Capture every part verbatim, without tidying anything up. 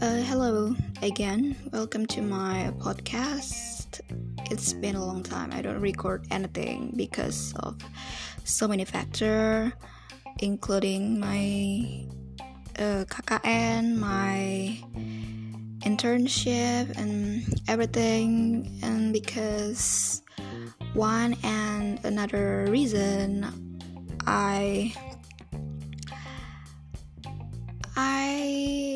Uh, hello again, welcome to my podcast. It's been a long time. I don't record anything because of so many factors, including my uh, K K N, my internship, and everything. And because one and another reason, I I,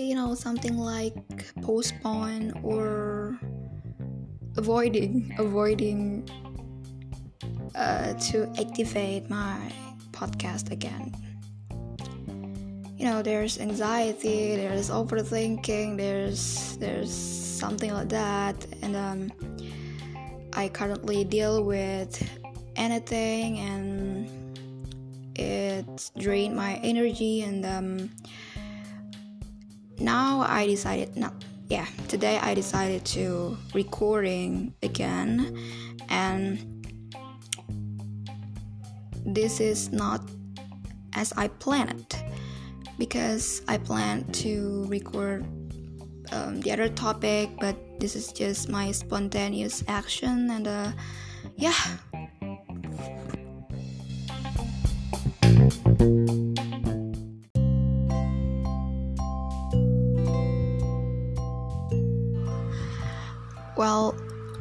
you know, something like postpone or avoiding, avoiding uh, to activate my podcast again. You know, there's anxiety, there's overthinking, there's there's something like that, and um, I currently deal with anything, and it drained my energy, and um. Now I decided not yeah today I decided to recording again, and this is not as I planned, because I planned to record um, the other topic, but this is just my spontaneous action, and uh, yeah Well,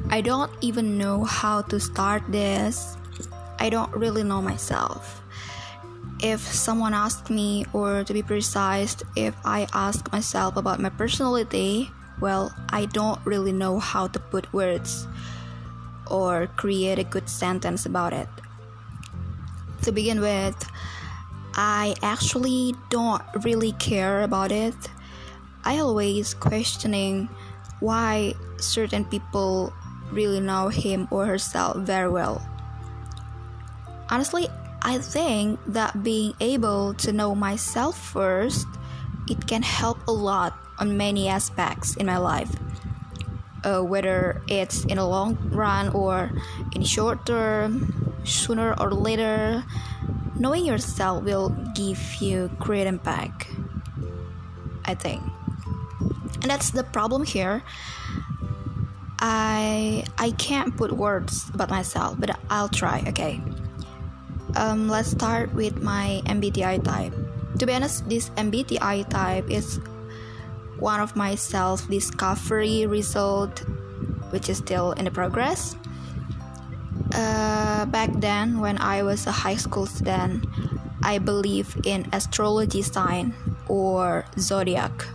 I don't even know how to start this. I don't really know myself. If someone asked me, or to be precise, if I ask myself about my personality, well, I don't really know how to put words or create a good sentence about it. To begin with, I actually don't really care about it. I always questioning why certain people really know him or herself very well. Honestly, I think that being able to know myself first, it can help a lot on many aspects in my life, uh, whether it's in the long run or in short term. Sooner or later, knowing yourself will give you great impact, I think. And that's the problem here. I I can't put words about myself, but I'll try, okay? Um, let's start with my M B T I type. To be honest, this M B T I type is one of my self-discovery result, which is still in the progress. Uh, back then, when I was a high school student, I believe in astrology sign or zodiac.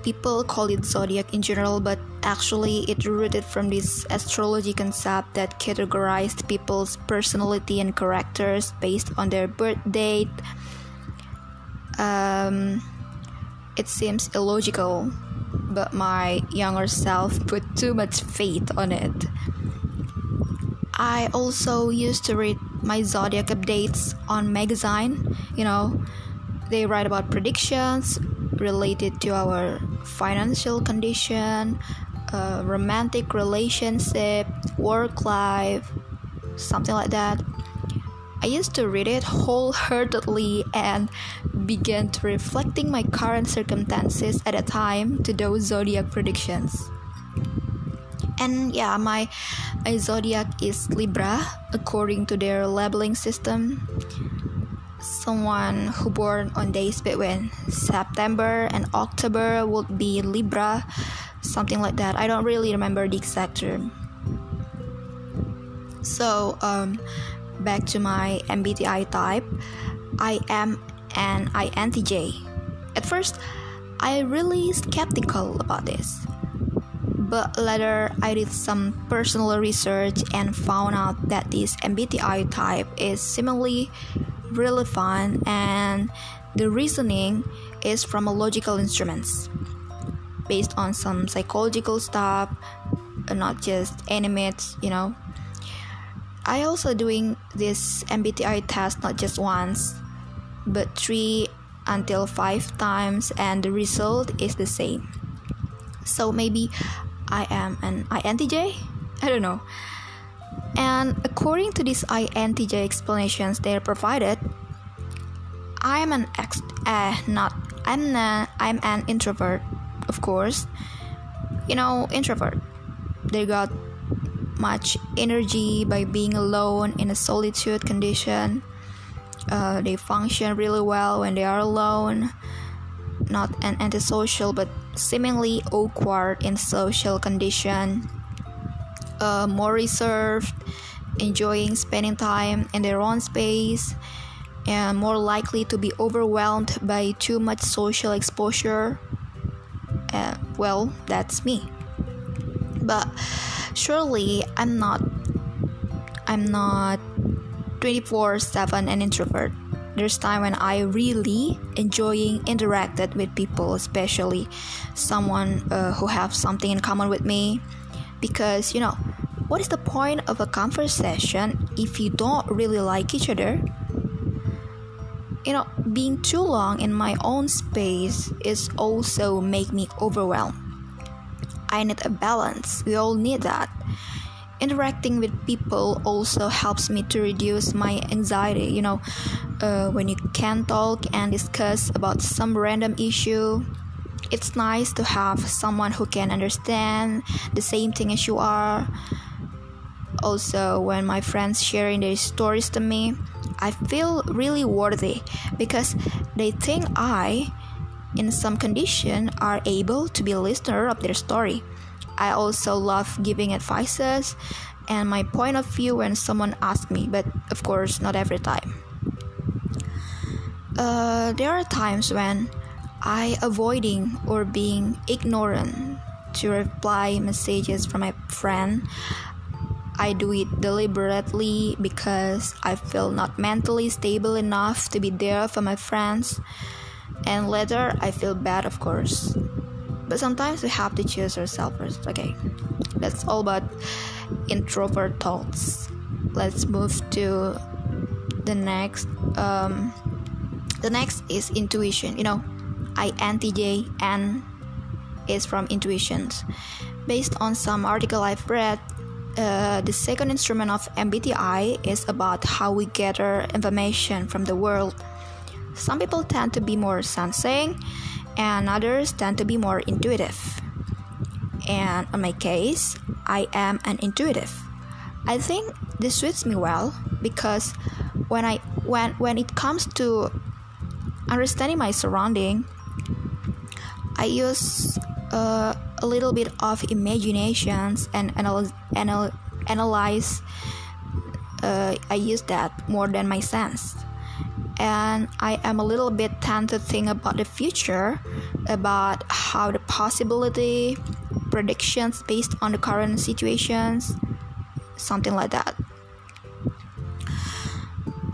People call it zodiac in general, but actually it rooted from this astrology concept that categorized people's personality and characters based on their birth date. Um, it seems illogical, but my younger self put too much faith on it. I also used to read my zodiac updates on magazine. You know, they write about predictions related to our financial condition, uh, romantic relationship, work life, something like that. I used to read it wholeheartedly and began to reflecting my current circumstances at a time to those zodiac predictions. And yeah, my, my zodiac is Libra, according to their labeling system. Someone who born on days between September and October would be Libra, something like that. I don't really remember the exact term. So, um, back to my M B T I type. I am an I N T J. At first, I really skeptical about this, but later I did some personal research and found out that this M B T I type is similarly relevant, and the reasoning is from a logical instruments based on some psychological stuff, not just animates, you know. I also doing this M B T I test not just once, but three until five times, and the result is the same. So maybe I am an I N T J? I don't know. And according to these I N T J explanations they are provided, I'm an ex eh not I'm an I'm an introvert, of course. You know, introvert. They got much energy by being alone in a solitude condition. Uh, they function really well when they are alone. Not an antisocial, but seemingly awkward in social condition. Uh, more reserved, enjoying spending time in their own space, and more likely to be overwhelmed by too much social exposure. Uh, well, that's me. But surely I'm not I'm not twenty-four seven an introvert. There's time when I really enjoying interacting with people, especially someone uh, who have something in common with me, because you know, what is the point of a conversation if you don't really like each other? You know, being too long in my own space is also make me overwhelmed. I need a balance. We all need that. Interacting with people also helps me to reduce my anxiety. You know, uh, when you can talk and discuss about some random issue, it's nice to have someone who can understand the same thing as you are. Also, when my friends sharing their stories to me, I feel really worthy because they think I, in some condition, are able to be a listener of their story. I also love giving advices and my point of view when someone asks me, but of course, not every time. Uh, there are times when I avoiding or being ignorant to reply messages from my friend. I do it deliberately because I feel not mentally stable enough to be there for my friends, and later I feel bad, of course. But sometimes we have to choose ourselves first. Okay, that's all about introvert thoughts. Let's move to the next. Um, the next is intuition. You know, I N T J, N is from intuitions. Based on some article I've read, Uh, the second instrument of M B T I is about how we gather information from the world. Some people tend to be more sensing, and others tend to be more intuitive. And in my case, I am an intuitive. I think this suits me well because when I when when it comes to understanding my surrounding, I use uh, a little bit of imaginations and analyze, anal- analyze uh, I use that more than my sense, and I am a little bit tend to think about the future, about how the possibility predictions based on the current situations, something like that.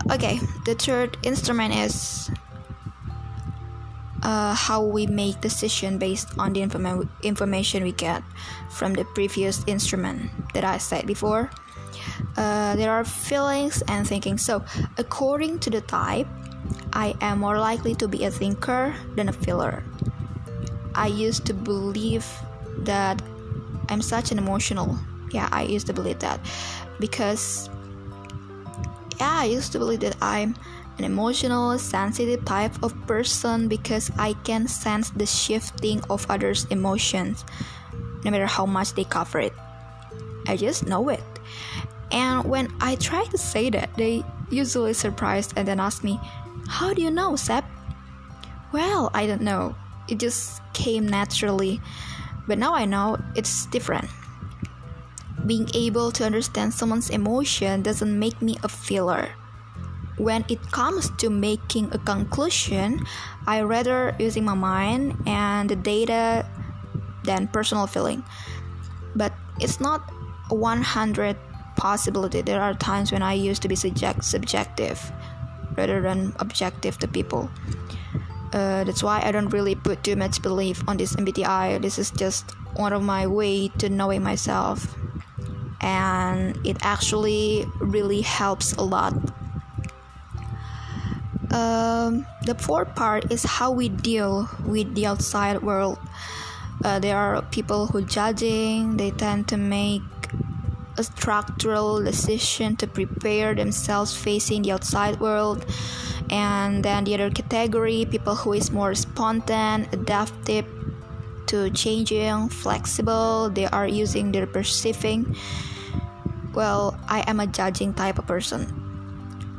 Okay, the third instrument is Uh, how we make decision based on the informa- information we get from the previous instrument that I said before. Uh, there are feelings and thinking. So, according to the type, I am more likely to be a thinker than a feeler. I used to believe that I'm such an emotional. Yeah, I used to believe that because yeah, I used to believe that I'm an emotional, sensitive type of person because I can sense the shifting of others' emotions, no matter how much they cover it. I just know it. And when I try to say that, they usually surprised and then ask me, "How do you know, Seb?" Well, I don't know. It just came naturally. But now I know it's different. Being able to understand someone's emotion doesn't make me a feeler. When it comes to making a conclusion, I rather using my mind and the data than personal feeling. But it's not a one hundred possibility. There are times when I used to be subject, subjective rather than objective to people. Uh, that's why I don't really put too much belief on this M B T I. This is just one of my way to knowing myself. And it actually really helps a lot. Um, the fourth part is how we deal with the outside world. Uh, there are people who judging. They tend to make a structural decision to prepare themselves facing the outside world. And then the other category, people who is more spontaneous, adaptive to changing, flexible. They are using their perceiving. Well, I am a judging type of person.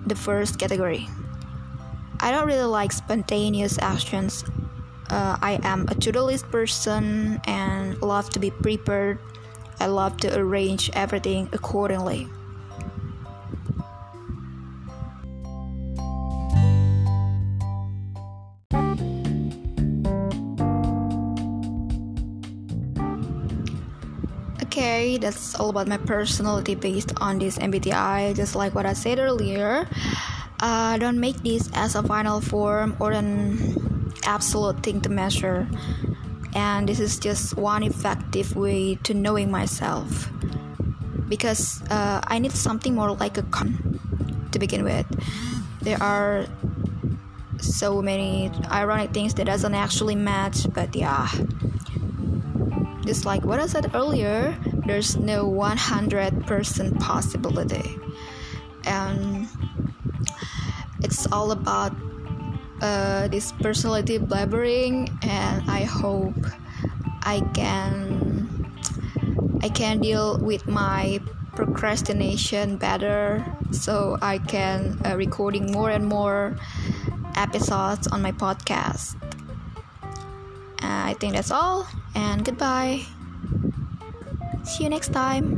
The first category, I don't really like spontaneous actions. Uh, I am a to-do list person and love to be prepared. I love to arrange everything accordingly. Okay, that's all about my personality based on this M B T I. Just like what I said earlier, uh, don't make this as a final form or an absolute thing to measure. And this is just one effective way to knowing myself, because uh, I need something more like a con to begin with. There are so many ironic things that doesn't actually match, but yeah. Just like what I said earlier, there's no one hundred percent possibility, and it's all about uh, this personality blabbering. And I hope I can I can deal with my procrastination better, so I can uh, recording more and more episodes on my podcast. I think that's all, and goodbye. See you next time.